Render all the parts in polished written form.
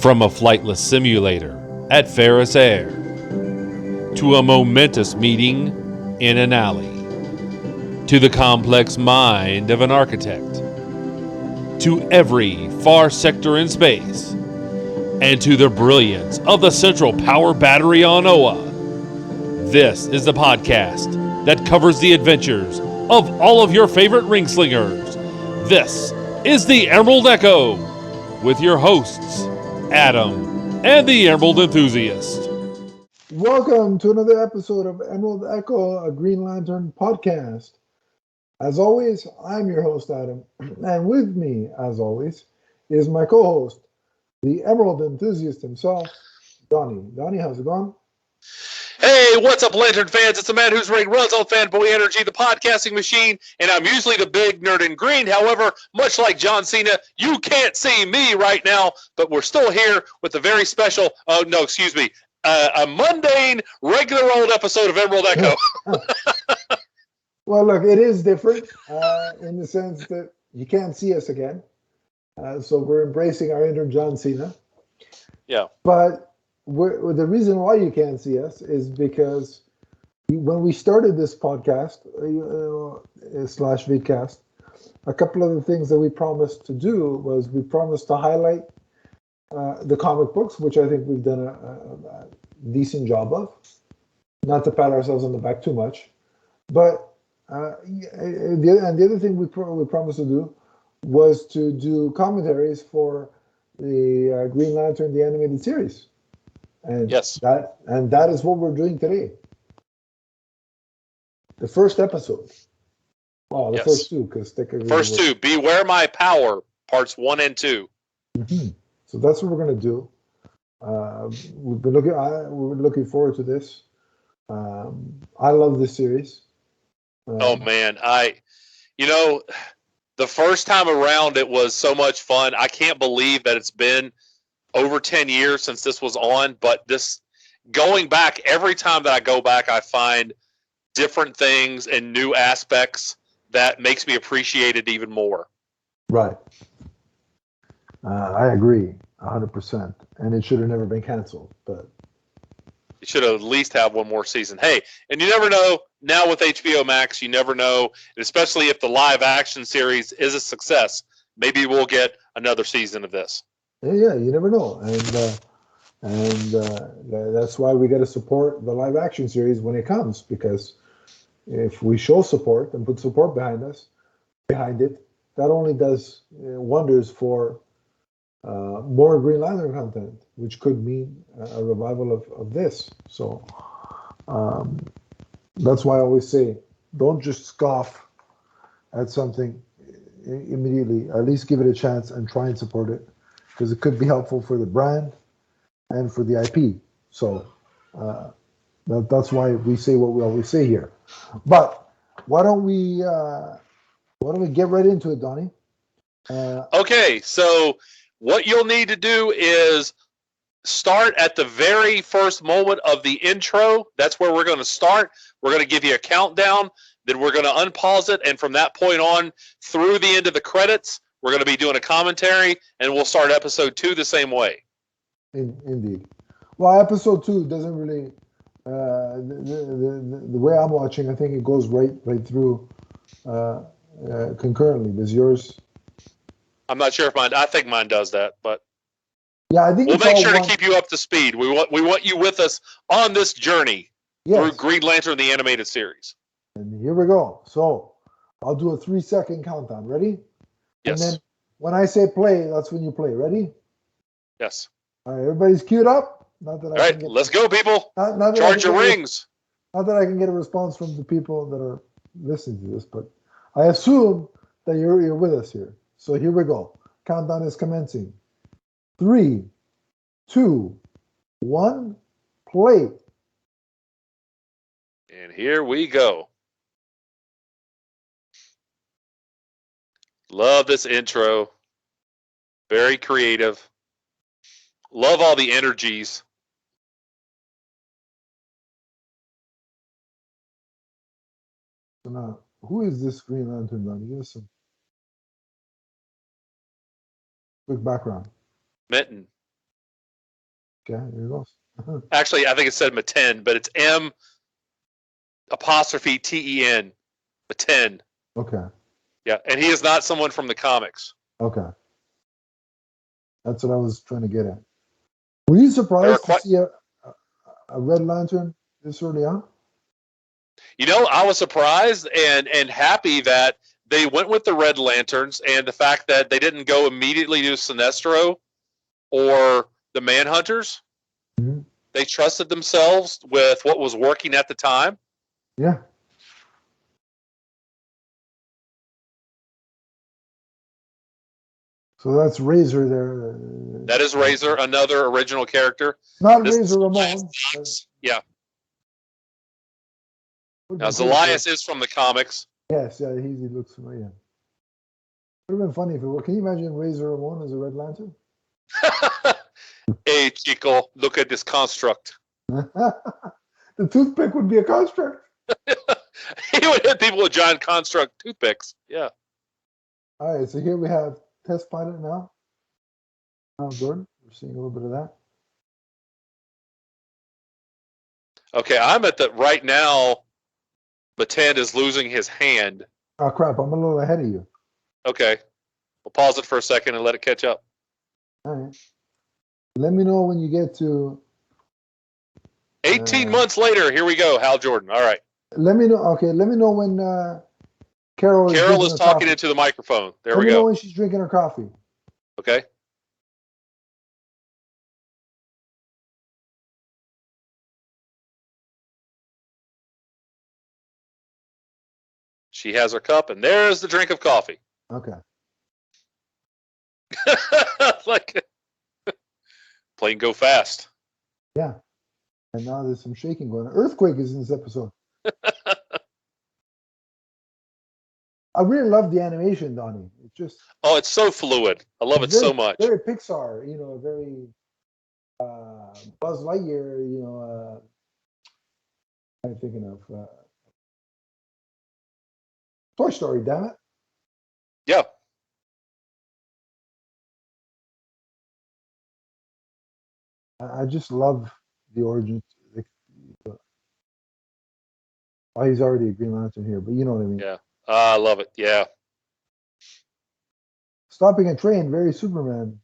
From a flightless simulator at Ferris Air, to a momentous meeting in an alley, to the complex mind of an architect, to every far sector in space, and to the brilliance of the central power battery on Oa. This is the podcast that covers the adventures of all of your favorite ringslingers. This is the Emerald Echo with your hosts, Adam and the Emerald Enthusiast. Welcome to another episode of Emerald Echo, a Green Lantern podcast. As always, I'm your host, Adam, and with me, as always, is my co-host, the Emerald Enthusiast himself, Donnie. Donnie, how's it going? Hey, what's up, Lantern fans? It's the man who's running runs on fanboy energy, the podcasting machine, and I'm usually the big nerd in green. However, much like John Cena, you can't see me right now, but we're still here with a very special, a mundane, regular old episode of Emerald Echo. Well, look, it is different in the sense that you can't see us again. So we're embracing our inner John Cena. Yeah. But the reason why you can't see us is because when we started this podcast, slash vidcast, a couple of the things that we promised to do was we promised to highlight the comic books, which I think we've done a decent job of. Not to pat ourselves on the back too much. But the other thing we promised to do was to do commentaries for the Green Lantern, the animated series. And yes. That is what we're doing today. The first episode. Oh, the yes. First two. Cause first two, Beware My Power, parts 1 and 2. Mm-hmm. So that's what we're going to do. We've been looking forward to this. I love this series. Oh man, the first time around it was so much fun. I can't believe that it's been over 10 years since this was on, but this going back, every time that I go back, I find different things and new aspects that makes me appreciate it even more. Right. I agree 100%, and it should have never been canceled, but you should at least have one more season. Hey, and you never know now with HBO Max, you never know, and especially if the live action series is a success, maybe we'll get another season of this. Yeah, you never know. And that's why we got to support the live action series when it comes, because if we show support and put support behind it, that only does wonders for more Green Lantern content, which could mean a revival of this. So that's why I always say, don't just scoff at something immediately. At least give it a chance and try and support it, because it could be helpful for the brand and for the IP. So that's why we say what we always say here. But why don't we get right into it, Donnie? Okay, so what you'll need to do is start at the very first moment of the intro. That's where we're going to start. We're going to give you a countdown. Then we're going to unpause it. And from that point on through the end of the credits, we're going to be doing a commentary. And we'll start episode 2 the same way. Indeed. Well, episode 2 doesn't really... the way I'm watching, I think it goes right through concurrently. Does yours... I'm not sure if mine. I think mine does that, but yeah, I think we'll make sure to keep you up to speed. We want you with us on this journey through Green Lantern, the animated series. And here we go. So I'll do a 3-second countdown. Ready? Yes. And then when I say play, that's when you play. Ready? Yes. All right, everybody's queued up. Let's go, people. Charge your rings. Not that I can get a response from the people that are listening to this, but I assume that you're with us here. So here we go. Countdown is commencing. 3, 2, 1, play. And here we go. Love this intro. Very creative. Love all the energies. So now, who is this Green Lantern, Donnie? Give us some background. M'ten. Yeah, there it goes. Uh-huh. Actually, I think it said M'ten, but it's M''TEN. M'ten. Okay. Yeah, and he is not someone from the comics. Okay. That's what I was trying to get at. Were you surprised to see a Red Lantern this early on? You know, I was surprised and happy that they went with the Red Lanterns, and the fact that they didn't go immediately to Sinestro or the Manhunters. Mm-hmm. They trusted themselves with what was working at the time. Yeah. So that's Razor there. That is Razor, another original character. Not this Razor Ramon. Yeah. Now, Zalias is from the comics. Yes, yeah, he looks familiar. It would have been funny if it were. Can you imagine Razor Ramon as a Red Lantern? Hey, Chico, look at this construct. The toothpick would be a construct. He would hit people with giant construct toothpicks. Yeah. All right, so here we have test pilot now. Hal Jordan, we're seeing a little bit of that. Okay, I'm at the right now. M'ten is losing his hand. Oh crap! I'm a little ahead of you. Okay, we'll pause it for a second and let it catch up. All right. Let me know when you get to. 18 months later, here we go, Hal Jordan. All right. Let me know. Okay, let me know when Carol is talking into the microphone. There we go. Let me know when she's drinking her coffee. Okay. She has her cup, and there's the drink of coffee. Okay. Like plane go fast. Yeah. And now there's some shaking going on. Earthquake is in this episode. I really love the animation, Donnie. It's just it's so fluid. I love it so much. Very Pixar, you know, very Buzz Lightyear, you know. I'm thinking of Toy Story, damn it. Yeah. I just love the origin. Oh, he's already a Green Lantern here, but you know what I mean. Yeah. I love it. Yeah. Stopping a train, very Superman.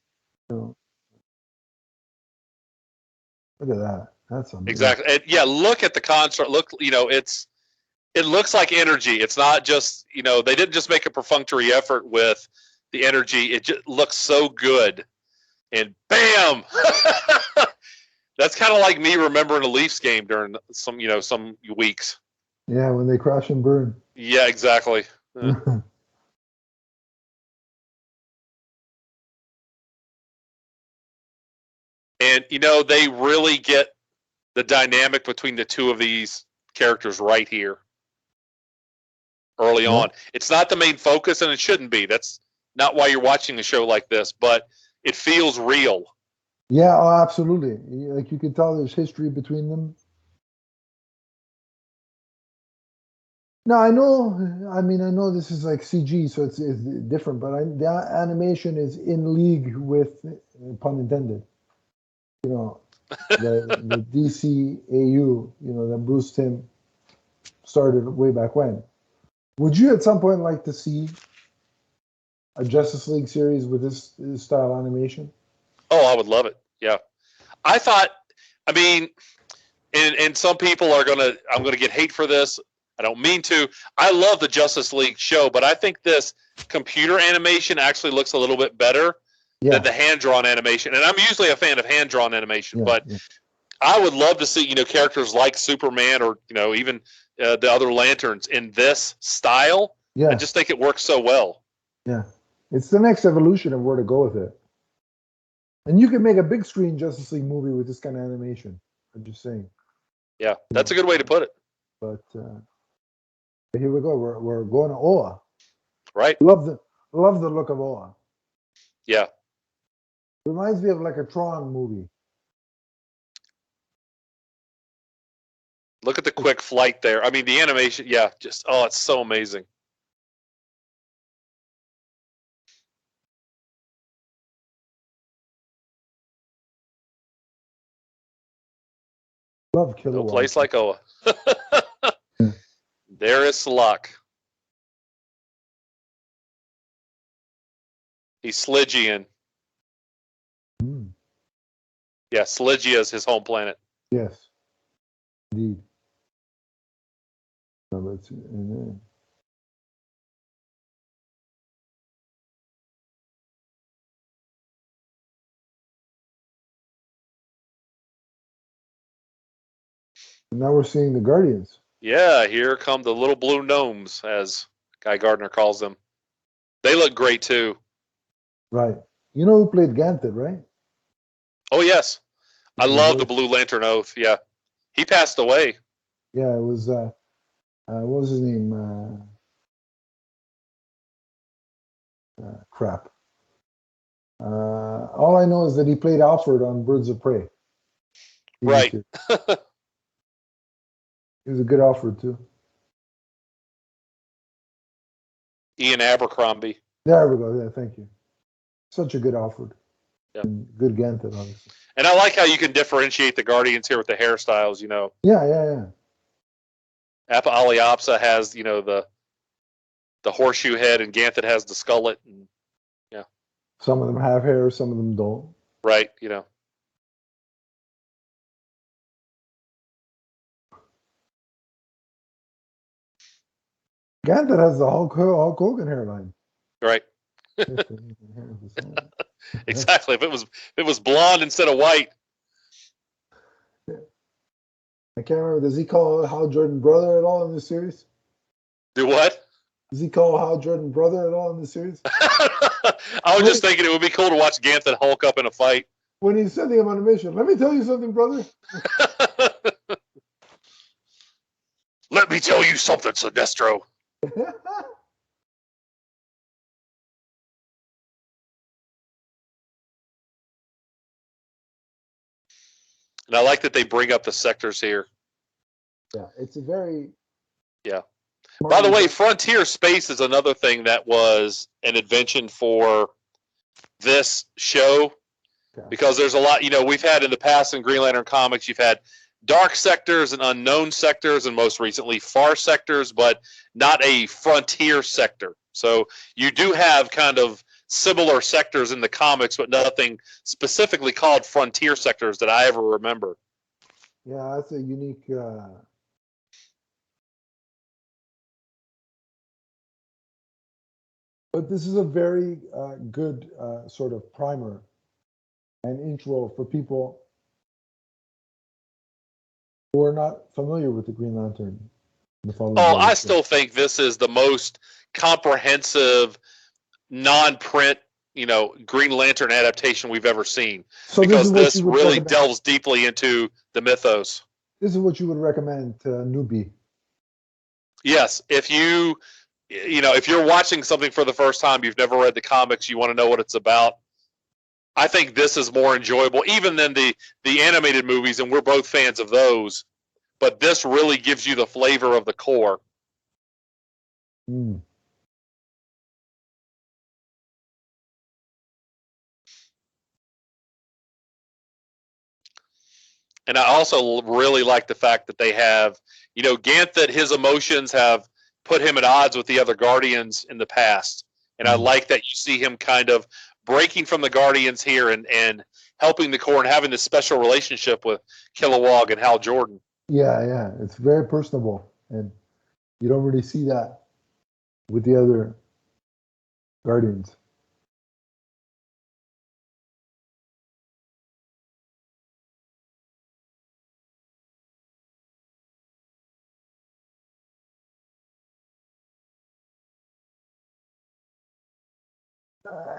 You know. Look at that. That's amazing. Exactly. And yeah. Look at the construct. Look, you know, it looks like energy. It's not just, you know, they didn't just make a perfunctory effort with the energy. It just looks so good. And bam. That's kind of like me remembering a Leafs game during some weeks. Yeah, when they crash and burn. Yeah, exactly. And, you know, they really get the dynamic between the two of these characters right here early on. It's not the main focus, and it shouldn't be. That's not why you're watching a show like this, but it feels real. Yeah, oh, absolutely. Like, you can tell there's history between them. Now, I know this is like CG, so it's different, but the animation is in league with, pun intended, you know, the DCAU, you know, that Bruce Timm started way back when. Would you at some point like to see a Justice League series with this style animation? Oh, I would love it. Yeah. And some people I'm going to get hate for this. I don't mean to. I love the Justice League show, but I think this computer animation actually looks a little bit better than the hand-drawn animation. And I'm usually a fan of hand-drawn animation, but I would love to see, you know, characters like Superman or, you know, even the other Lanterns in this style. Yeah. I just think it works so well. Yeah. It's the next evolution of where to go with it. And you can make a big screen Justice League movie with this kind of animation. I'm just saying. Yeah, that's a good way to put it. But... here we go. We're going to Oa. Right. Love the look of Oa. Yeah. Reminds me of like a Tron movie. Look at the quick flight there. I mean, the animation. Yeah. Just it's so amazing. Love Kilowog. No place like Oa. Yeah. There is luck. He's Slygian. Mm. Yeah, Slygia is his home planet. Yes, indeed. So let's, now we're seeing the Guardians. Yeah, here come the little blue gnomes, as Guy Gardner calls them. They look great, too. Right. You know who played Ganthet, right? Oh, yes. I love the Blue Lantern Oath, yeah. He passed away. Yeah, it was, what was his name? Crap. All I know is that he played Alfred on Birds of Prey. He right. He was a good Alfred, too. Ian Abercrombie. There we go. Yeah, thank you. Such a good Alfred. Yeah. Good Ganthet, obviously. And I like how you can differentiate the Guardians here with the hairstyles, you know. Yeah. Appa Ali Apsa has, you know, the horseshoe head, and Ganthet has the skullet. And, yeah. Some of them have hair, some of them don't. Right, you know. Ganthet has the Hulk Hogan hairline. Right. Exactly. If it was blonde instead of white. I can't remember. Does he call Hal Jordan brother at all in the series? Do what? Does he call Hal Jordan brother at all in the series? I was just thinking it would be cool to watch Ganthet Hulk up in a fight. When he said the animation, let me tell you something, brother. Let me tell you something, Sinestro. And I like that they bring up the sectors here. Yeah, it's a very... Yeah. By the way, Frontier Space is another thing that was an invention for this show. Yeah. Because there's a lot, you know, we've had in the past in Green Lantern comics, you've had dark sectors and unknown sectors, and most recently far sectors, but not a frontier sector. So you do have kind of similar sectors in the comics, but nothing specifically called frontier sectors that I ever remember. Yeah, that's a unique... But this is a very good sort of primer and intro for people who are not familiar with the Green Lantern. I still think this is the most comprehensive non-print, you know, Green Lantern adaptation we've ever seen, so because this really delves deeply into the mythos. This is what you would recommend to a newbie. Yes, if you're watching something for the first time, you've never read the comics, you want to know what it's about. I think this is more enjoyable even than the animated movies, and we're both fans of those. But this really gives you the flavor of the core. Mm. And I also really like the fact that they have, you know, Ganthet, his emotions have put him at odds with the other Guardians in the past. And I like that you see him kind of breaking from the Guardians here and helping the core and having this special relationship with Kilowog and Hal Jordan. Yeah. It's very personable. And you don't really see that with the other Guardians.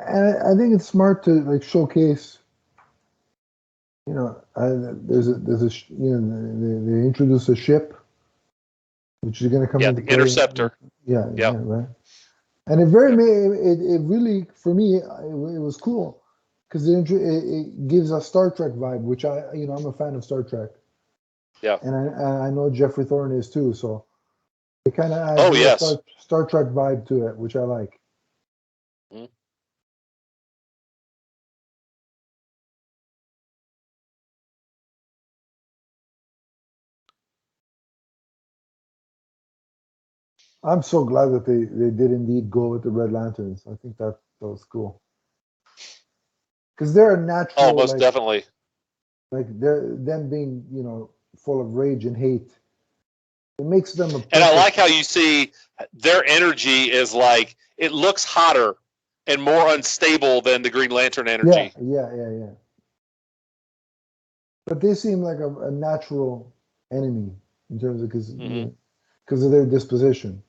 And I think it's smart to like showcase, you know, they introduce a ship, which is going to come. Yeah, the Interceptor. Yeah. Right. And it really, for me, it was cool because it gives a Star Trek vibe, which I'm a fan of Star Trek. Yeah. And I know Jeffrey Thorne is too, so it kind of adds a Star Trek vibe to it, which I like. Mm. I'm so glad that they did indeed go with the Red Lanterns. I think that was cool. Because they're a natural... Oh, most definitely. Like, them being, you know, full of rage and hate. It makes them... And I like how you see their energy is like... It looks hotter and more unstable than the Green Lantern energy. Yeah. But they seem like a natural enemy in terms of... Because of their disposition.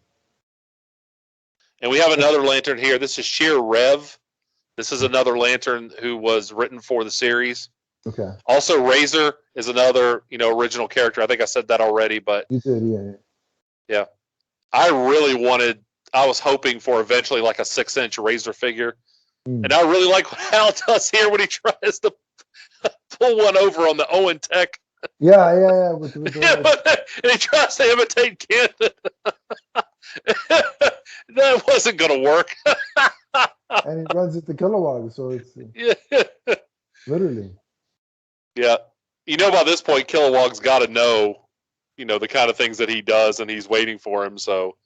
And we have another lantern here. This is Shyir Rev. This is another lantern who was written for the series. Okay. Also, Razor is another, you know, original character. I think I said that already, but you did, yeah. I was hoping for eventually like a 6-inch Razor figure, and I really like what Hal does here when he tries to pull one over on the Owen Tech. Yeah. And he tries to imitate Ken. That wasn't gonna work. And it runs at the Kilowog, so it's literally. Yeah, you know, by this point, Kilowog's got to know, you know, the kind of things that he does, and he's waiting for him. So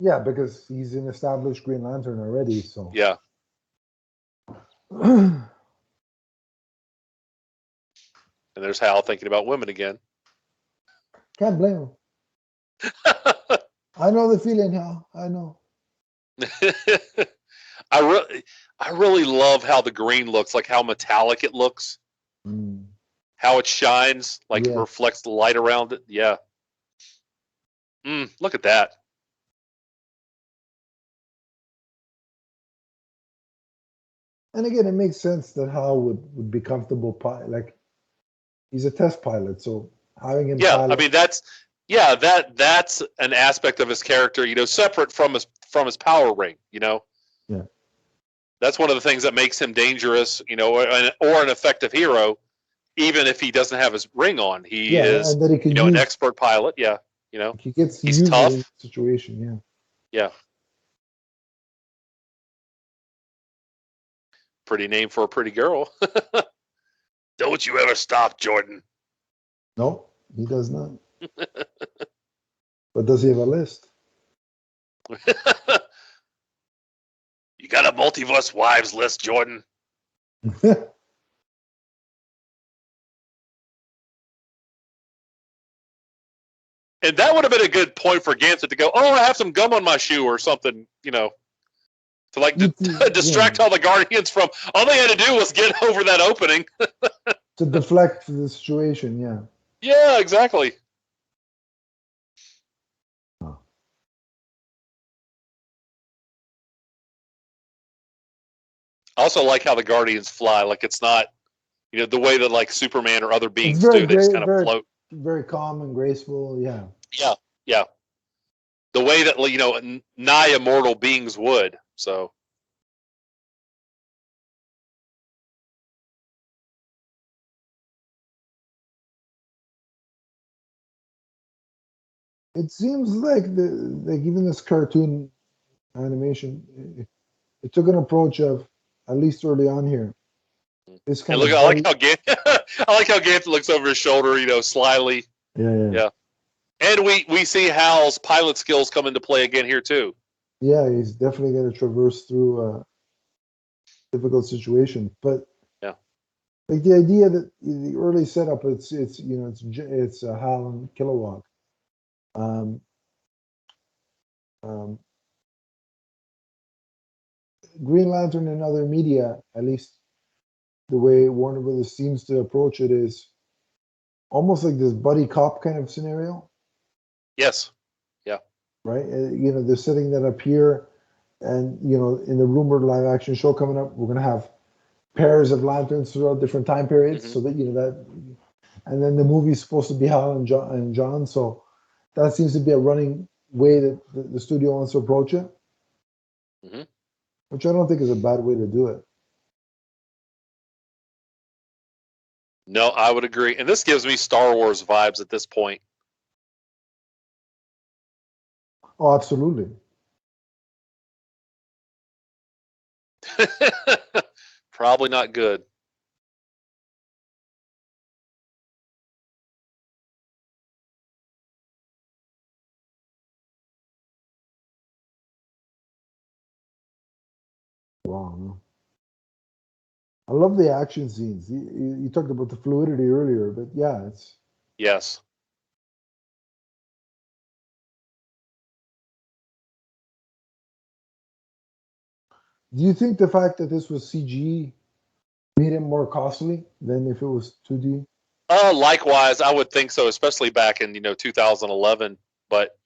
yeah, because he's an established Green Lantern already. So yeah. And there's Hal thinking about women again. Can't blame him. I know the feeling, Hal. I know. I really love how the green looks, like how metallic it looks, how it shines, like it reflects the light around it. Yeah. Look at that. And again, it makes sense that Hal would be comfortable like. He's a test pilot, so having him. Yeah, I mean that's an aspect of his character, you know, separate from his power ring, you know. Yeah, that's one of the things that makes him dangerous, you know, or an effective hero, even if he doesn't have his ring on. He is an expert pilot. Yeah, you know, he's tough in the situation. Yeah. Pretty name for a pretty girl. Don't you ever stop, Jordan. No, he does not. But does he have a list? You got a multiverse wives list, Jordan. And that would have been a good point for Ganthet to go, oh, I have some gum on my shoe or something, you know. To like distract all the Guardians from, all they had to do was get over that opening. To deflect the situation, yeah. Yeah, exactly. Oh. I also like how the Guardians fly. Like it's not, you know, the way that like Superman or other beings do. They just kind of float. Very calm and graceful, yeah. Yeah. The way that, you know, nigh immortal beings would. So, it seems like even this cartoon animation, it took an approach of, at least early on here. I like how Ganthet looks over his shoulder, you know, slyly. Yeah. And we see Hal's pilot skills come into play again here too. Yeah, he's definitely going to traverse through a difficult situation. But yeah, like the idea that the early setup, it's Hal and Kilowog. Green Lantern and other media, at least the way Warner Brothers seems to approach it, is almost like this buddy cop kind of scenario. Yes. Right, you know, they're setting that up here, and you know, in the rumored live action show coming up, we're going to have pairs of lanterns throughout different time periods, so that, you know, that, and then the movie's supposed to be Hal and John, so that seems to be a running way that the studio wants to approach it, which I don't think is a bad way to do it. No, I would agree, and this gives me Star Wars vibes at this point. Oh, absolutely. Probably not good. wrong. I love the action scenes. You talked about the fluidity earlier, but yeah, it's... Yes. Do you think the fact that this was CG made it more costly than if it was 2D? Likewise, I would think so, especially back in 2011. But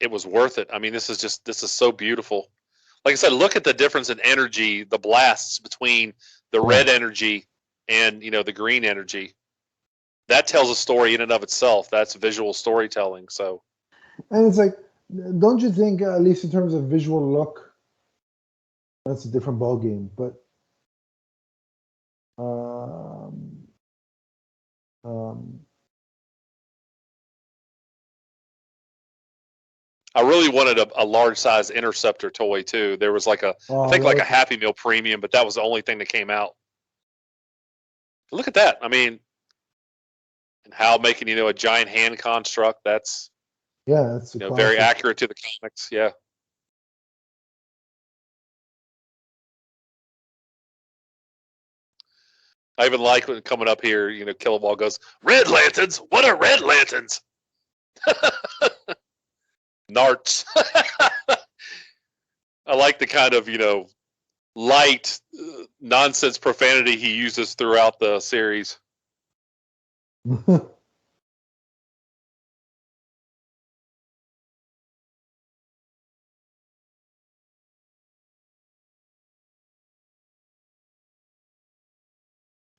it was worth it. I mean, this is so beautiful. Like I said, look at the difference in energy, the blasts between the red energy and the green energy. That tells a story in and of itself. That's visual storytelling. So, and it's like, don't you think, at least in terms of visual look, that's a different ball game. But I really wanted a large size Interceptor toy too. There was like a Happy Meal premium, but that was the only thing that came out. But look at that. I mean, and Hal making, a giant hand construct. That's very accurate to the comics. Yeah. I even like when coming up here, Kilowog goes, "Red Lanterns, what are Red Lanterns?" Narts. I like the kind of, light nonsense profanity he uses throughout the series.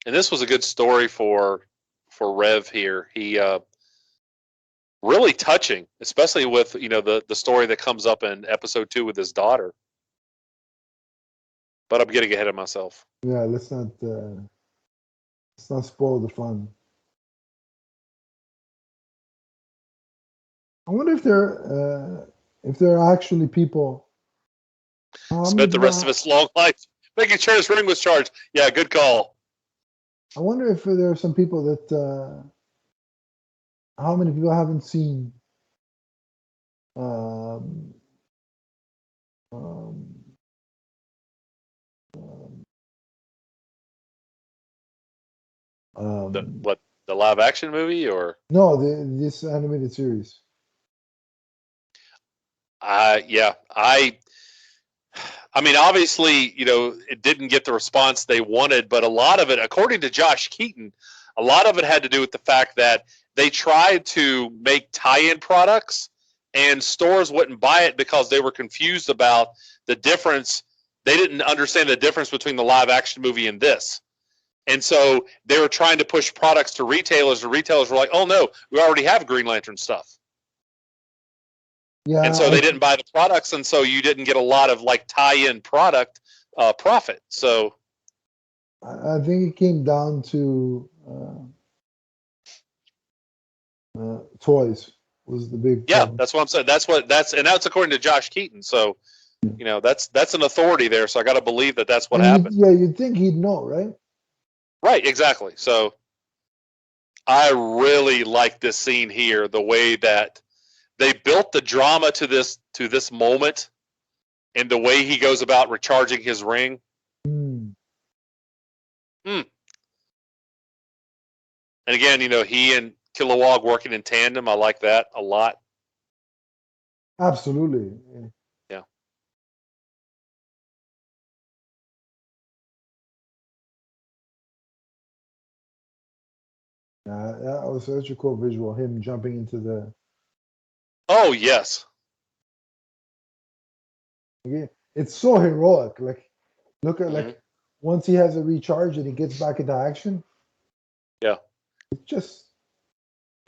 And this was a good story for Rev here. He really touching, especially with the story that comes up in episode 2 with his daughter. But I'm getting ahead of myself. Yeah, let's not spoil the fun. I wonder if there are actually people. Spent the rest of his long life making sure his ring was charged. Yeah, good call. I wonder if there are some people that how many people haven't seen the live action movie or no, this animated series. I mean, obviously, it didn't get the response they wanted, but a lot of it, according to Josh Keaton, a lot of it had to do with the fact that they tried to make tie-in products and stores wouldn't buy it because they were confused about the difference. They didn't understand the difference between the live action movie and this. And so they were trying to push products to retailers, and retailers were like, "Oh no, we already have Green Lantern stuff." Yeah, and so they didn't buy the products, and so you didn't get a lot of tie-in product profit. So, I think it came down to toys was the big. Yeah, problem. That's what I'm saying. That's according to Josh Keaton. So, that's an authority there. So I got to believe that's what happened. Yeah, you'd think he'd know, right? Right, exactly. So, I really like this scene here. The way that they built the drama to this moment, and the way he goes about recharging his ring. And again, he and Kilowog working in tandem. I like that a lot. Absolutely. Yeah. That was such a cool visual. Him jumping into the. Oh yes. Again, it's so heroic. Look at once he has a recharge and he gets back into action. Yeah. It's just.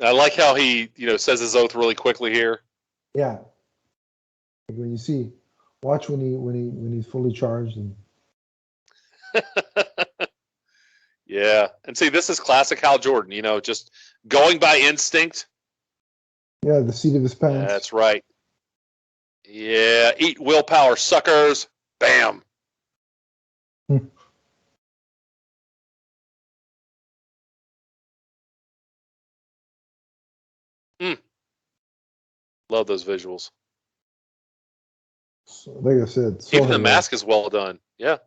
I like how he says his oath really quickly here. Yeah. Like watch when he's fully charged and. Yeah, and see, this is classic Hal Jordan. Just going by instinct. Yeah, the seat of his pants. That's right. Yeah, eat willpower, suckers. Bam. Love those visuals. was, like I said, even the mask is well done. Yeah.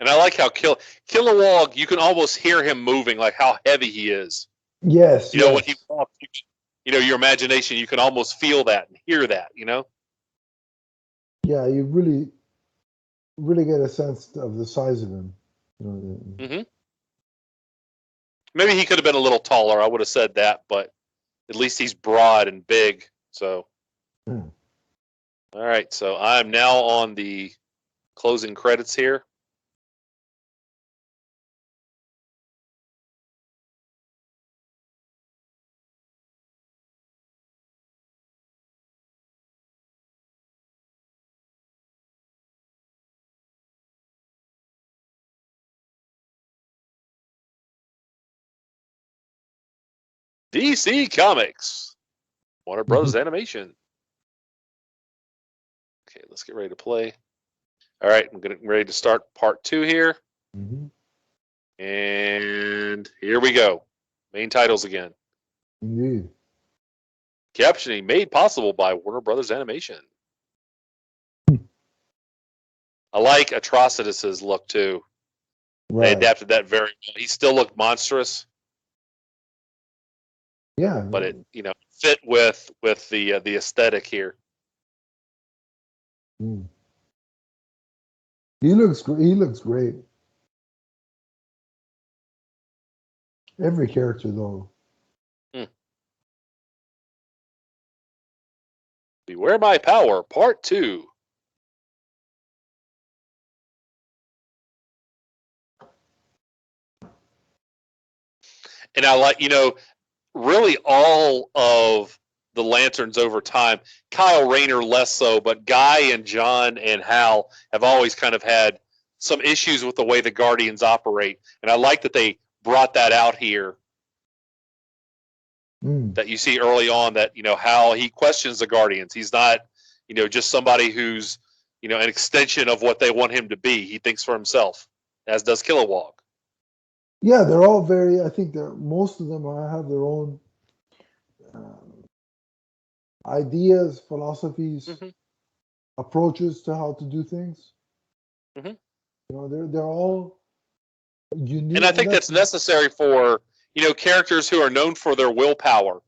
And I like how Kilowog, you can almost hear him moving, like how heavy he is. Yes. You know, when he walks, you know, your imagination, you can almost feel that and hear that, you know? Yeah, you really, really get a sense of the size of him. Mm-hmm. Maybe he could have been a little taller. I would have said that, but at least he's broad and big. So, all right. So I'm now on the closing credits here. DC Comics, Warner Brothers Animation. Okay, let's get ready to play. All right, I'm getting ready to start part 2 here. And here we go. Main titles again. Captioning made possible by Warner Brothers Animation. I like Atrocitus's look, too. Right. They adapted that very well. He still looked monstrous. Yeah, but it, you know, fit with the aesthetic here. He looks great. Every character though. Beware My Power, Part 2. And I like, you know, really all of the Lanterns over time, Kyle Rayner less so, but Guy and John and Hal have always kind of had some issues with the way the Guardians operate. And I like that they brought that out here, that you see early on that, you know, Hal, he questions the Guardians. He's not, you know, just somebody who's, you know, an extension of what they want him to be. He thinks for himself, as does Kilowog. Yeah, they're all very, I think that most of them have their own ideas, philosophies, approaches to how to do things. You know, they're all unique. And I think that's necessary for, you know, characters who are known for their willpower.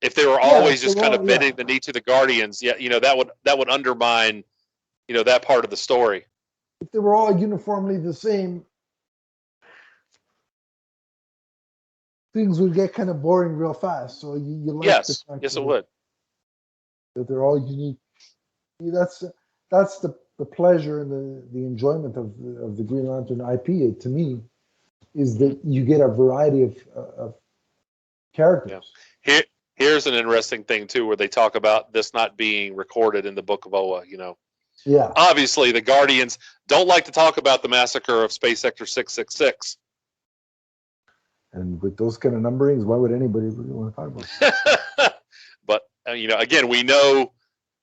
If they were always just kind of bending the knee to the Guardians, you know, that would undermine, you know, that part of the story. If they were all uniformly the same, things would get kind of boring real fast. So you like the fact that it would. That they're all unique. That's the pleasure and the enjoyment of the Green Lantern IP, to me, is that you get a variety of characters. Yeah. Here's an interesting thing too, where they talk about this not being recorded in the Book of Oa. You know. Yeah. Obviously, the Guardians don't like to talk about the massacre of Space Sector 666. And with those kind of numberings, why would anybody really want to talk about it? But, you know, again, we know,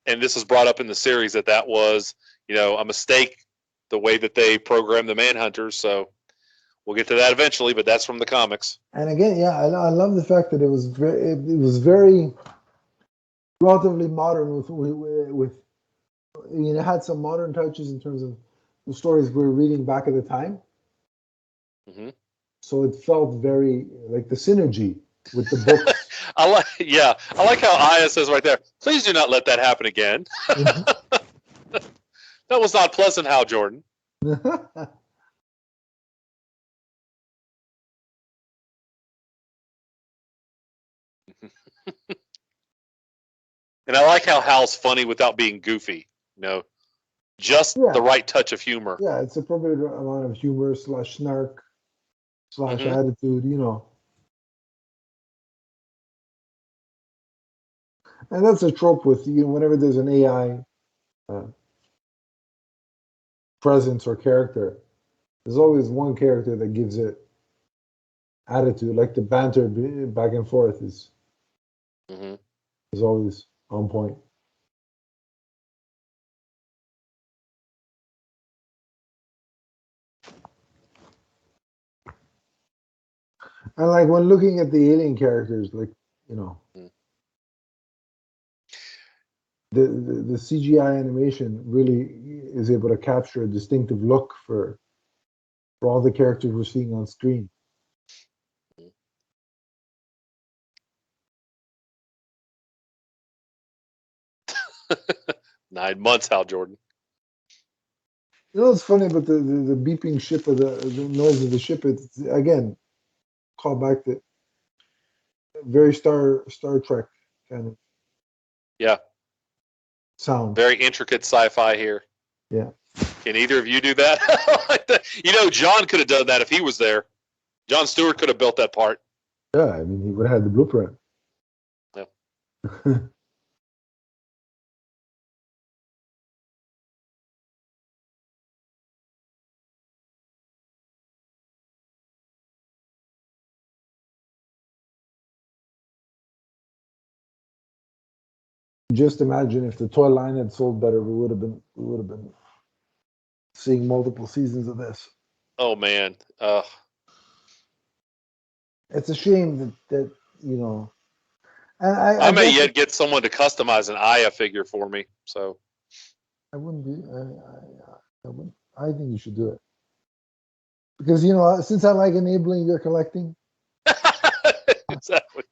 and this is brought up in the series, that was, you know, a mistake, the way that they programmed the Manhunters. So we'll get to that eventually, but that's from the comics. And again, I love the fact that it was very relatively modern with you know, had some modern touches in terms of the stories we were reading back at the time. So it felt very like the synergy with the book. I like how Aya says right there, please do not let that happen again. That was not pleasant, Hal Jordan. And I like how Hal's funny without being goofy. You know, just the right touch of humor. Yeah, it's appropriate amount of humor / snark. / attitude, you know. And that's a trope with, you know, whenever there's an AI presence or character, there's always one character that gives it attitude, like the banter back and forth is always on point. And like when looking at the alien characters, like, you know, the CGI animation really is able to capture a distinctive look for all the characters we're seeing on screen. Nine months, Hal Jordan. You know, it's funny, but the beeping ship of the noise of the ship, it's again, call back to very Star Trek kind of sound. Very intricate sci-fi here. Yeah. Can either of you do that? You know, John could have done that if he was there. John Stewart could have built that part. Yeah, I mean, he would have had the blueprint. Yeah. Just imagine if the toy line had sold better, we would have been seeing multiple seasons of this. Oh man, it's a shame that you know. I may yet get someone to customize an Aya figure for me, so I wouldn't be. I think you should do it because you know, since I like enabling your collecting. Exactly.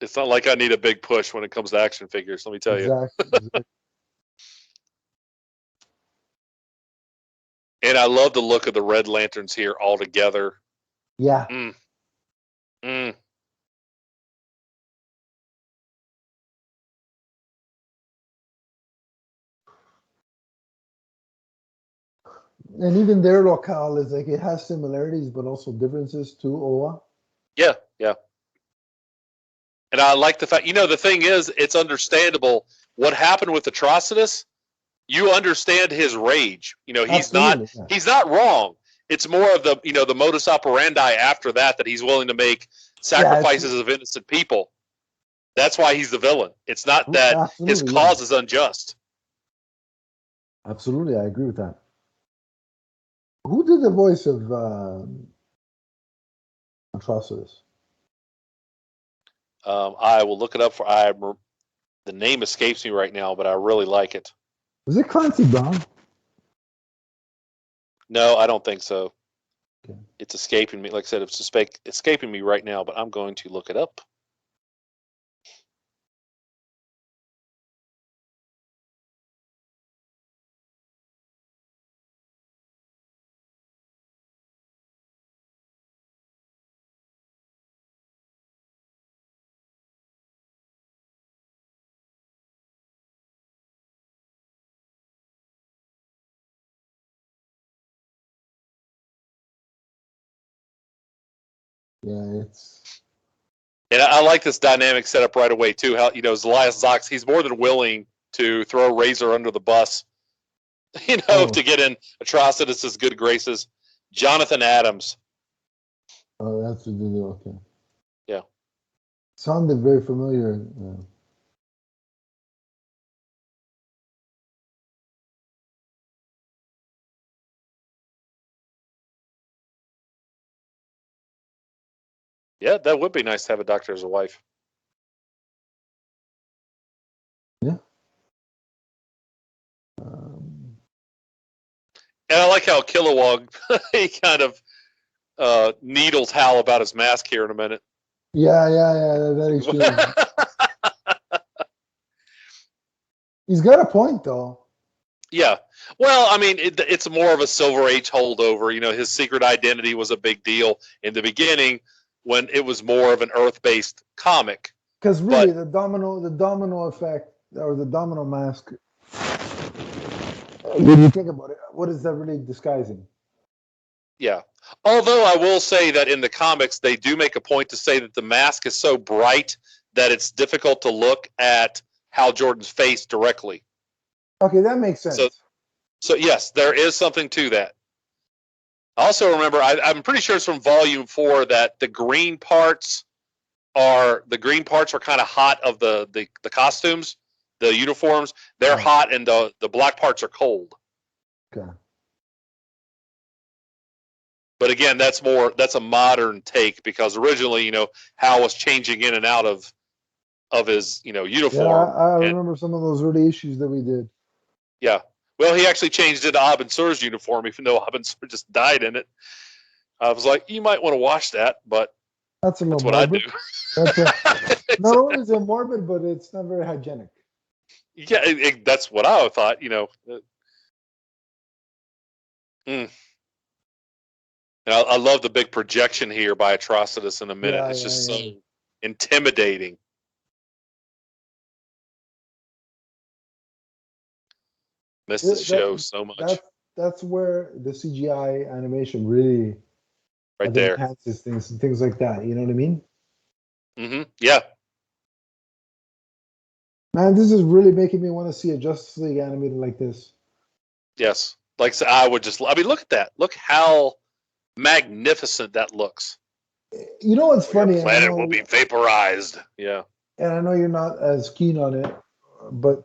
It's not like I need a big push when it comes to action figures, let me tell you. Exactly. And I love the look of the Red Lanterns here all together. Yeah. And even their locale is like, it has similarities, but also differences to Oa. Yeah, yeah. And I like the fact, you know, the thing is, it's understandable what happened with Atrocitus. You understand his rage. You know, he's not wrong. It's more of the, you know, the modus operandi after that he's willing to make sacrifices of innocent people. That's why he's the villain. It's not that his cause is unjust. Absolutely, I agree with that. Who did the voice of Atrocitus? I will look it up the name escapes me right now, but I really like it. Was it Clancy Brown? No, I don't think so. Okay. It's escaping me. Like I said, it's escaping me right now, but I'm going to look it up. Yeah, and I like this dynamic setup right away too. How, you know, Zalias Zox, he's more than willing to throw Razor under the bus, you know, to get in Atrocitus's good graces. Jonathan Adams. Oh, that's what they do. Okay. Yeah. Sounded very familiar. Yeah. Yeah, that would be nice to have a doctor as a wife. Yeah. And I like how Kilowog, he kind of needles Hal about his mask here in a minute. Yeah. That is He's got a point, though. Yeah. Well, I mean, it's more of a Silver Age holdover. You know, his secret identity was a big deal in the beginning, when it was more of an Earth-based comic. Because really, the domino effect, or the domino mask, when you think about it, what is that really disguising? Yeah. Although I will say that in the comics, they do make a point to say that the mask is so bright that it's difficult to look at Hal Jordan's face directly. Okay, that makes sense. So yes, there is something to that. I also remember, I'm pretty sure it's from Volume 4, that the green parts are kind of hot of the costumes, the uniforms. They're hot, and the black parts are cold. Okay. But again, that's a modern take, because originally, Hal was changing in and out of his, uniform. Yeah, I remember some of those early issues that we did. Yeah. Well, he actually changed it to Abin Sur's uniform, even though Abin Sur just died in it. I was like, you might want to watch that, but that's what morbid. I do. Not only is it morbid, but it's not very hygienic. Yeah, that's what I thought, And I love the big projection here by Atrocitus in a minute. Yeah, it's just so intimidating. Miss the show so much. That's where the CGI animation really there enhances things and things like that. You know what I mean? Mm-hmm. Yeah. Man, this is really making me want to see a Justice League animated like this. Yes. Like, so I would just... I mean, look at that. Look how magnificent that looks. You know what's funny? The planet will be vaporized. Yeah. And I know you're not as keen on it, but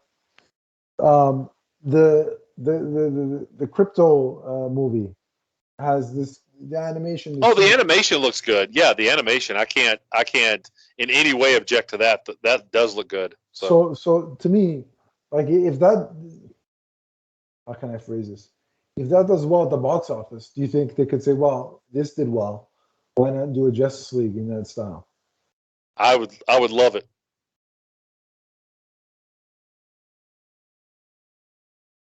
the crypto movie has this animation. The animation looks good. Yeah, the animation. I can't in any way object to that. That does look good. So to me, like, if that, how can I phrase this? If that does well at the box office, do you think they could say, well, this did well, why not do a Justice League in that style? I would love it.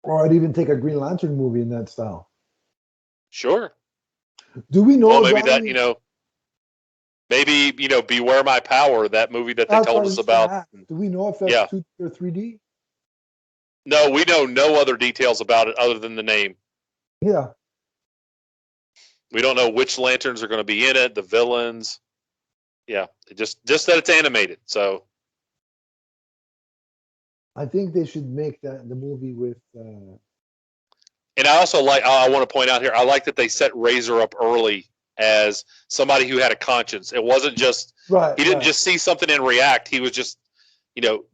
Or I'd even take a Green Lantern movie in that style. Sure. Do we know? Well, maybe that, Beware My Power, that movie that they told us about. Do we know if that's 2D or 3D? No, we know no other details about it other than the name. Yeah. We don't know which lanterns are going to be in it, the villains. Yeah, just that it's animated. So I think they should make that the movie with. And I also I want to point out here, I like that they set Razor up early as somebody who had a conscience. It wasn't just he didn't just see something and react. He was just,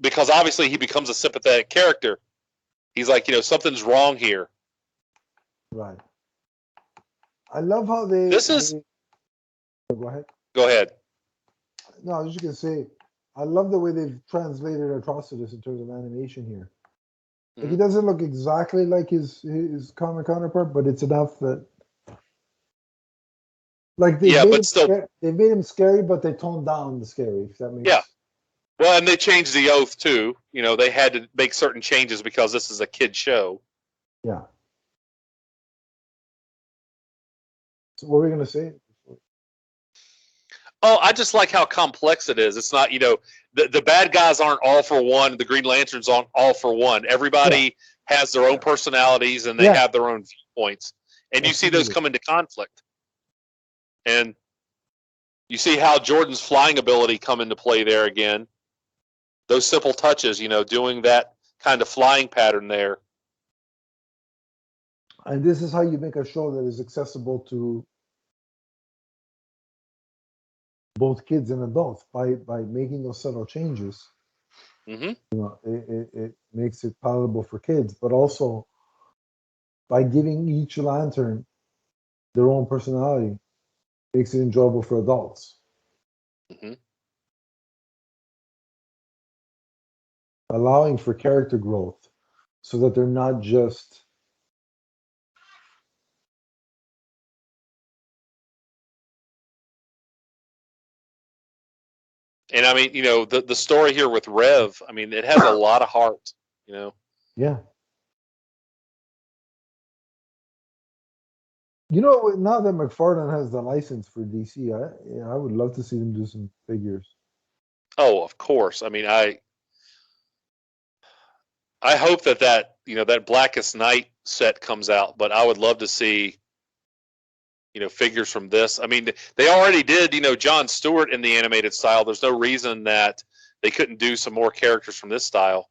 because obviously he becomes a sympathetic character. He's like, something's wrong here. Right. I love how they. Go ahead. No, I was just gonna say, I love the way they've translated Atrocitus in terms of animation here. Mm-hmm. Like, he doesn't look exactly like his comic counterpart, but it's enough that. Like they made him scary, but they toned down the scary. If that makes sense. Well, and they changed the oath too. They had to make certain changes because this is a kid show. Yeah. So what were we gonna say? Oh, I just like how complex it is. It's not, the bad guys aren't all for one. The Green Lanterns aren't all for one. Everybody has their own personalities, and they have their own viewpoints. And you see those come into conflict. And you see how Jordan's flying ability come into play there again. Those simple touches, doing that kind of flying pattern there. And this is how you make a show that is accessible to both kids and adults by making those subtle changes. Mm-hmm. It makes it palatable for kids, but also by giving each lantern their own personality, makes it enjoyable for adults. Mm-hmm. Allowing for character growth so that they're not just And I mean, the story here with Rev, I mean, it has a lot of heart, Yeah. Now that McFarlane has the license for DC, I would love to see them do some figures. Oh, of course. I mean, I hope that that Blackest Night set comes out, but I would love to see figures from this. I mean, they already did, John Stewart in the animated style. There's no reason that they couldn't do some more characters from this style.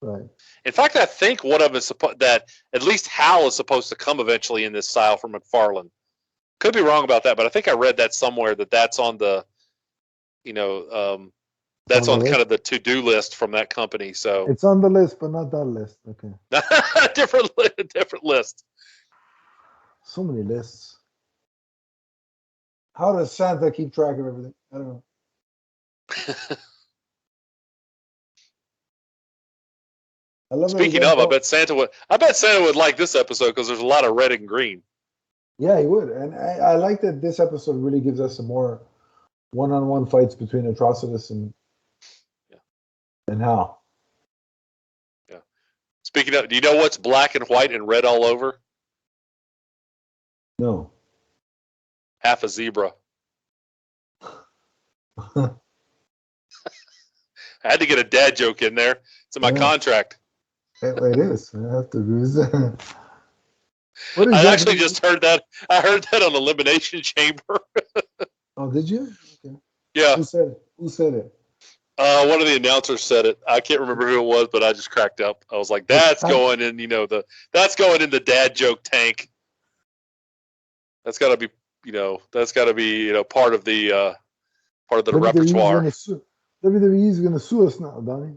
Right. In fact, I think one of them is that at least Hal is supposed to come eventually in this style from McFarlane. Could be wrong about that, but I think I read that somewhere that that's on the, you know, that's on kind of the to-do list from that company. So it's on the list, but not that list. Okay. different list. So many lists. How does Santa keep track of everything? I don't know. Speaking of, I bet Santa would like this episode because there's a lot of red and green. Yeah, he would, and I like that this episode really gives us some more one-on-one fights between Atrocitus and Hal. Yeah. Speaking of, do you know what's black and white and red all over? No. Half a zebra. I had to get a dad joke in there. It's in my contract. It is. I have to use that. I actually just heard that. I heard that on Elimination Chamber. Oh, did you? Okay. Yeah. Who said it? One of the announcers said it. I can't remember who it was, but I just cracked up. I was like, "That's going in, that's going in the dad joke tank. That's got to be, part of the repertoire." WWE is going to sue us now, Donnie.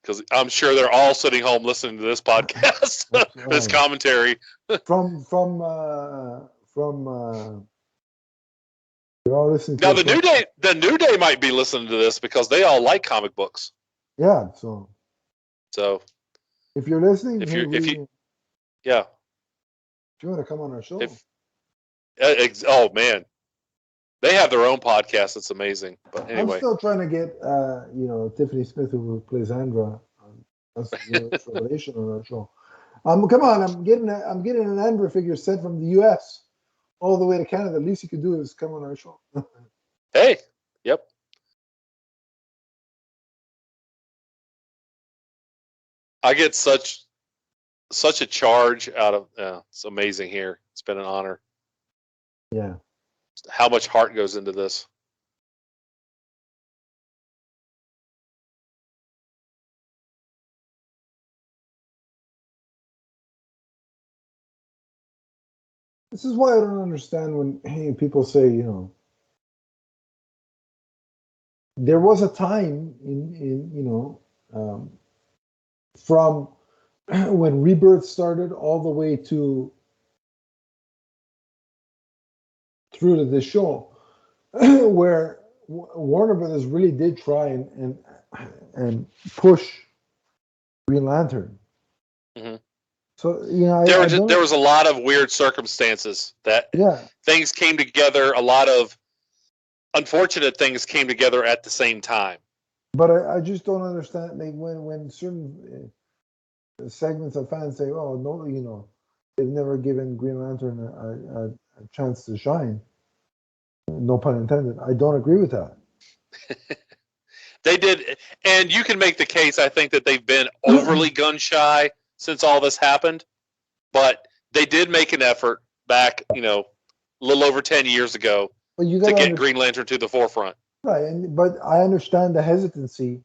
Because I'm sure they're all sitting home listening to this podcast, this commentary from. They're all listening. Now the New Day might be listening to this because they all like comic books. Yeah, so if you're listening, if you want to come on our show, oh man. They have their own podcast. It's amazing. But anyway, I'm still trying to get, Tiffany Smith, who plays Andra, that's a revelation on our show. Come on, I'm getting an Andra figure sent from the U.S. all the way to Canada. The least you could do is come on our show. Hey, yep. I get such a charge out of. It's amazing here. It's been an honor. Yeah. How much heart goes into this? This is why I don't understand when people say, there was a time in from when Rebirth started all the way to through to this show, where Warner Brothers really did try and push Green Lantern. Mm-hmm. So there was a lot of weird circumstances that things came together. A lot of unfortunate things came together at the same time. But I just don't understand. Like when certain segments of fans say, "Oh no, they've never given Green Lantern a chance to shine." No pun intended. I don't agree with that. They did, and you can make the case, I think, that they've been overly gun shy since all this happened, but they did make an effort back, a little over 10 years ago to get Green Lantern to the forefront. Right, but I understand the hesitancy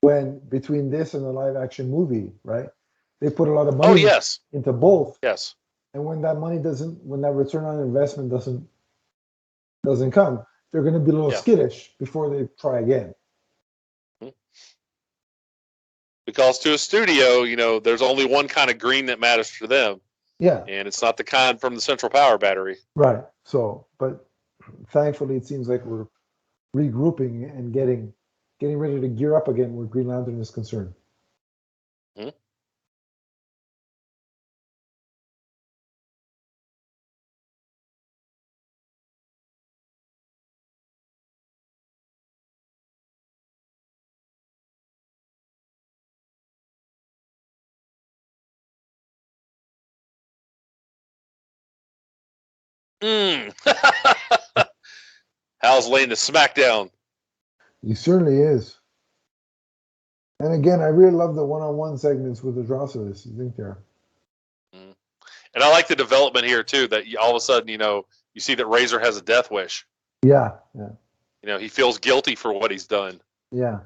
when between this and the live-action movie, right? They put a lot of money into both. Yes. And when that return on investment doesn't come, they're going to be a little skittish before they try again. Because to a studio, there's only one kind of green that matters for them. Yeah. And it's not the kind from the central power battery. Right. So, but thankfully it seems like we're regrouping and getting ready to gear up again where Green Lantern is concerned. Hmm. Hal's laying the smackdown. He certainly is. And again, I really love the one-on-one segments with Atrocitus. You think they're. And I like the development here too. That all of a sudden, you see that Razor has a death wish. Yeah. He feels guilty for what he's done. Yeah.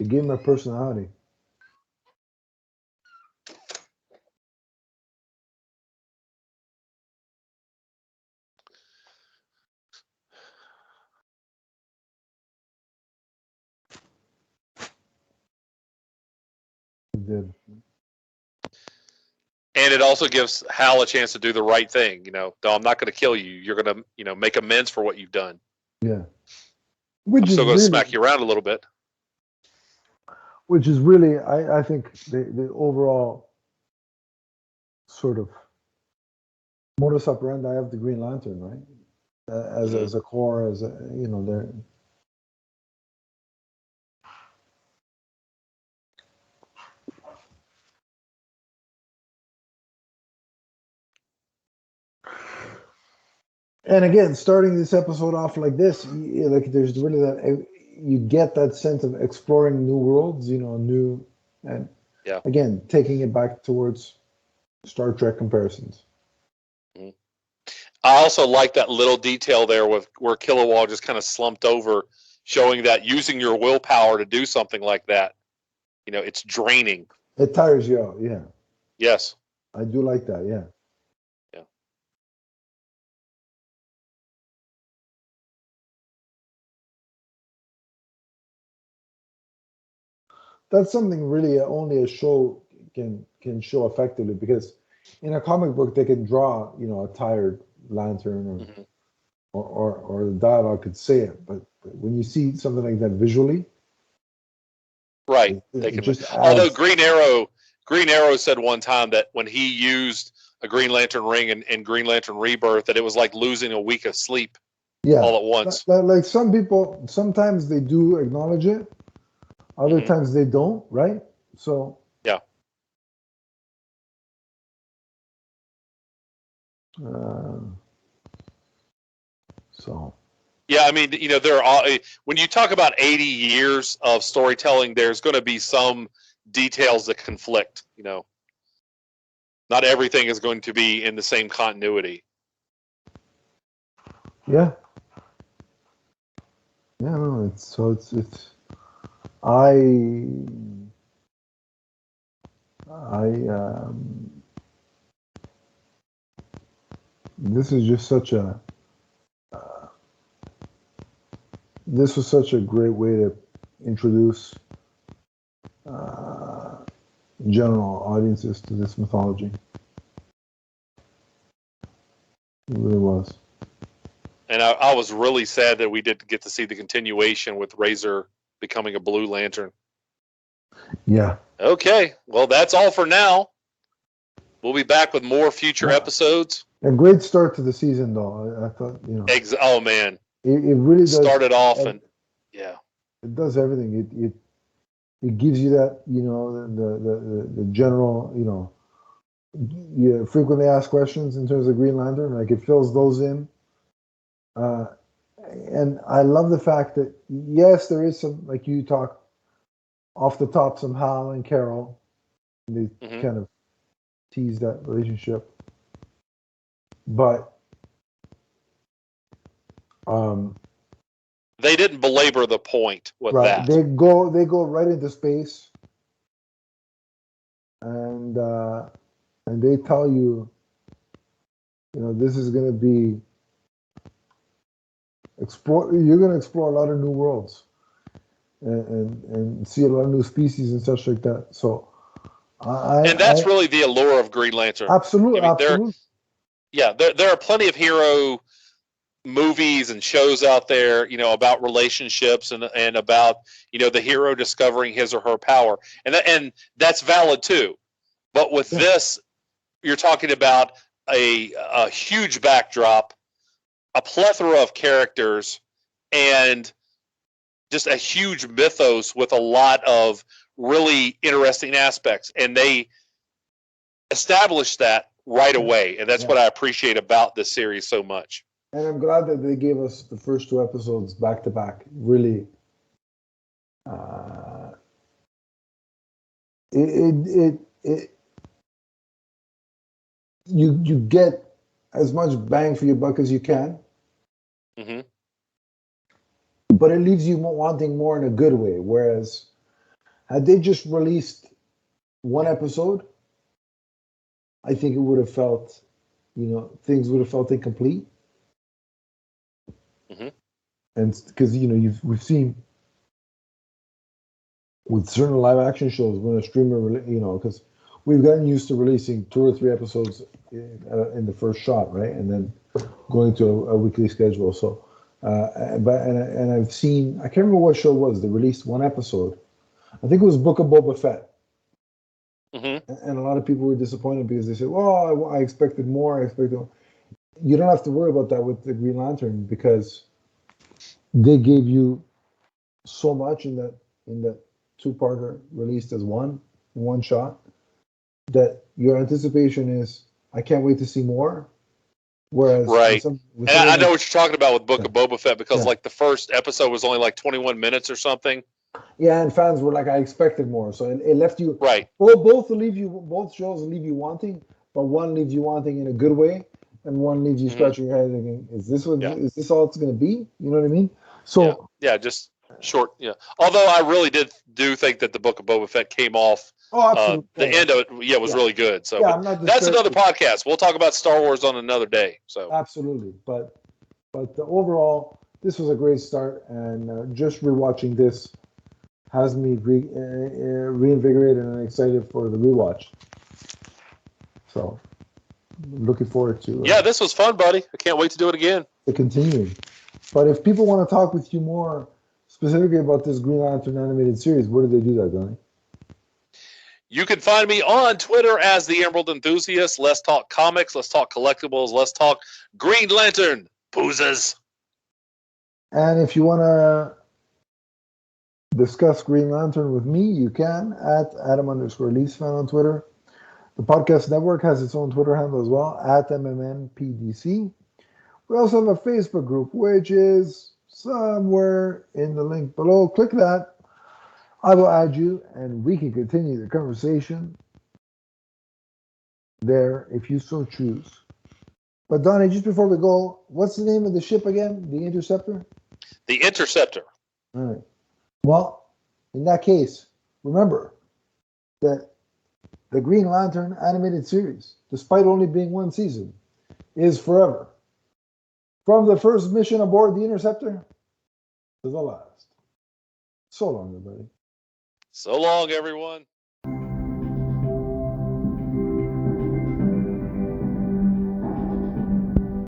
It gave him a personality. It did. And it also gives Hal a chance to do the right thing. You know, no, I'm not going to kill you. You're going to, you know, make amends for what you've done. Yeah. Which I'm still going to smack you around a little bit. Which is really, I think, the overall sort of modus operandi of the Green Lantern, right? As a core, as a, you know, they're. And again, starting this episode off like this, like there's really that you get that sense of exploring new worlds, you know, new, and yeah, again taking it back towards Star Trek comparisons. Mm-hmm. I also like that little detail there with where Kilowog just kind of slumped over, showing that using your willpower to do something like that, you know, it's draining. It tires you out. Yeah. Yes. I do like that. Yeah. That's something really only a show can show effectively, because in a comic book they can draw, you know, a tired lantern or mm-hmm. or the dialogue could say it, but when you see something like that visually, right? Although Green Arrow said one time that when he used a Green Lantern ring and Green Lantern Rebirth, that it was like losing a week of sleep, yeah, all at once. Like some people, sometimes they do acknowledge it. Other mm-hmm. times they don't, right? So yeah. Yeah, I mean, you know, there are when you talk about 80 years of storytelling, there's going to be some details that conflict. You know, not everything is going to be in the same continuity. Yeah. Yeah, no, it's. I this is just such a, this was such a great way to introduce general audiences to this mythology. It really was. And I was really sad that we didn't get to see the continuation with Razor becoming a Blue Lantern. Yeah. Okay. Well, that's all for now. We'll be back with more future episodes. A great start to the season, though. I thought, you know. Oh man, it really does started off and yeah, it does everything. It gives you that, you know, the general, you know, you frequently asked questions in terms of Green Lantern. Like it fills those in. And I love the fact that, yes, there is some, like you talk off the top, some Hal and Carol. And they mm-hmm. kind of tease that relationship. But they didn't belabor the point with right, that. They go right into space. And they tell you, you know, this is going to be you're going to explore a lot of new worlds and see a lot of new species and such like that. So, that's really the allure of Green Lantern. Absolutely, I mean, there are plenty of hero movies and shows out there, you know, about relationships and about, you know, the hero discovering his or her power, and that's valid too. But with this, you're talking about a huge backdrop, a plethora of characters, and just a huge mythos with a lot of really interesting aspects. And they established that right away. And that's what I appreciate about this series so much. And I'm glad that they gave us the first two episodes back to back. Really. You get as much bang for your buck as you can. Mm-hmm. But it leaves you wanting more in a good way. Whereas, had they just released one episode, I think it would have felt, you know, things would have felt incomplete. Mm-hmm. And because, you know, we've seen with certain live action shows when a streamer, you know, because we've gotten used to releasing 2 or 3 episodes in the first shot, right? And then going to a weekly schedule. So, but I've seen, I can't remember what show it was, they released one episode. I think it was Book of Boba Fett. Mm-hmm. And a lot of people were disappointed because they said, well, I expected more. I expected more. You don't have to worry about that with the Green Lantern because they gave you so much in that two-parter released as one shot that your anticipation is, I can't wait to see more. Whereas, right. And I know what you're talking about with Book of Boba Fett because like the first episode was only like 21 minutes or something. Yeah, and fans were like, I expected more. So it left you right. Well, both shows leave you wanting, but one leaves you wanting in a good way, and one leaves you scratching your head thinking, is this all it's gonna be? You know what I mean? So just short. Yeah. Although I really do think that the Book of Boba Fett came off the end of it was really good. So that's another podcast. We'll talk about Star Wars on another day. So absolutely. But overall, this was a great start, and just rewatching this has me reinvigorated and excited for the rewatch. So, looking forward to it. Yeah, this was fun, buddy. I can't wait to do it again. To continue. But if people want to talk with you more specifically about this Green Lantern animated series, where do they do that, Donnie? You can find me on Twitter as The Emerald Enthusiast. Let's talk comics. Let's talk collectibles. Let's talk Green Lantern poozes. And if you want to discuss Green Lantern with me, you can at Adam_LeafsFan on Twitter. The podcast network has its own Twitter handle as well, at MMNPDC. We also have a Facebook group, which is somewhere in the link below. Click that. I will add you, and we can continue the conversation there if you so choose. But Donnie, just before we go, what's the name of the ship again? The Interceptor? The Interceptor. All right. Well, in that case, remember that the Green Lantern animated series, despite only being one season, is forever. From the first mission aboard the Interceptor to the last. So long, everybody. So long, everyone.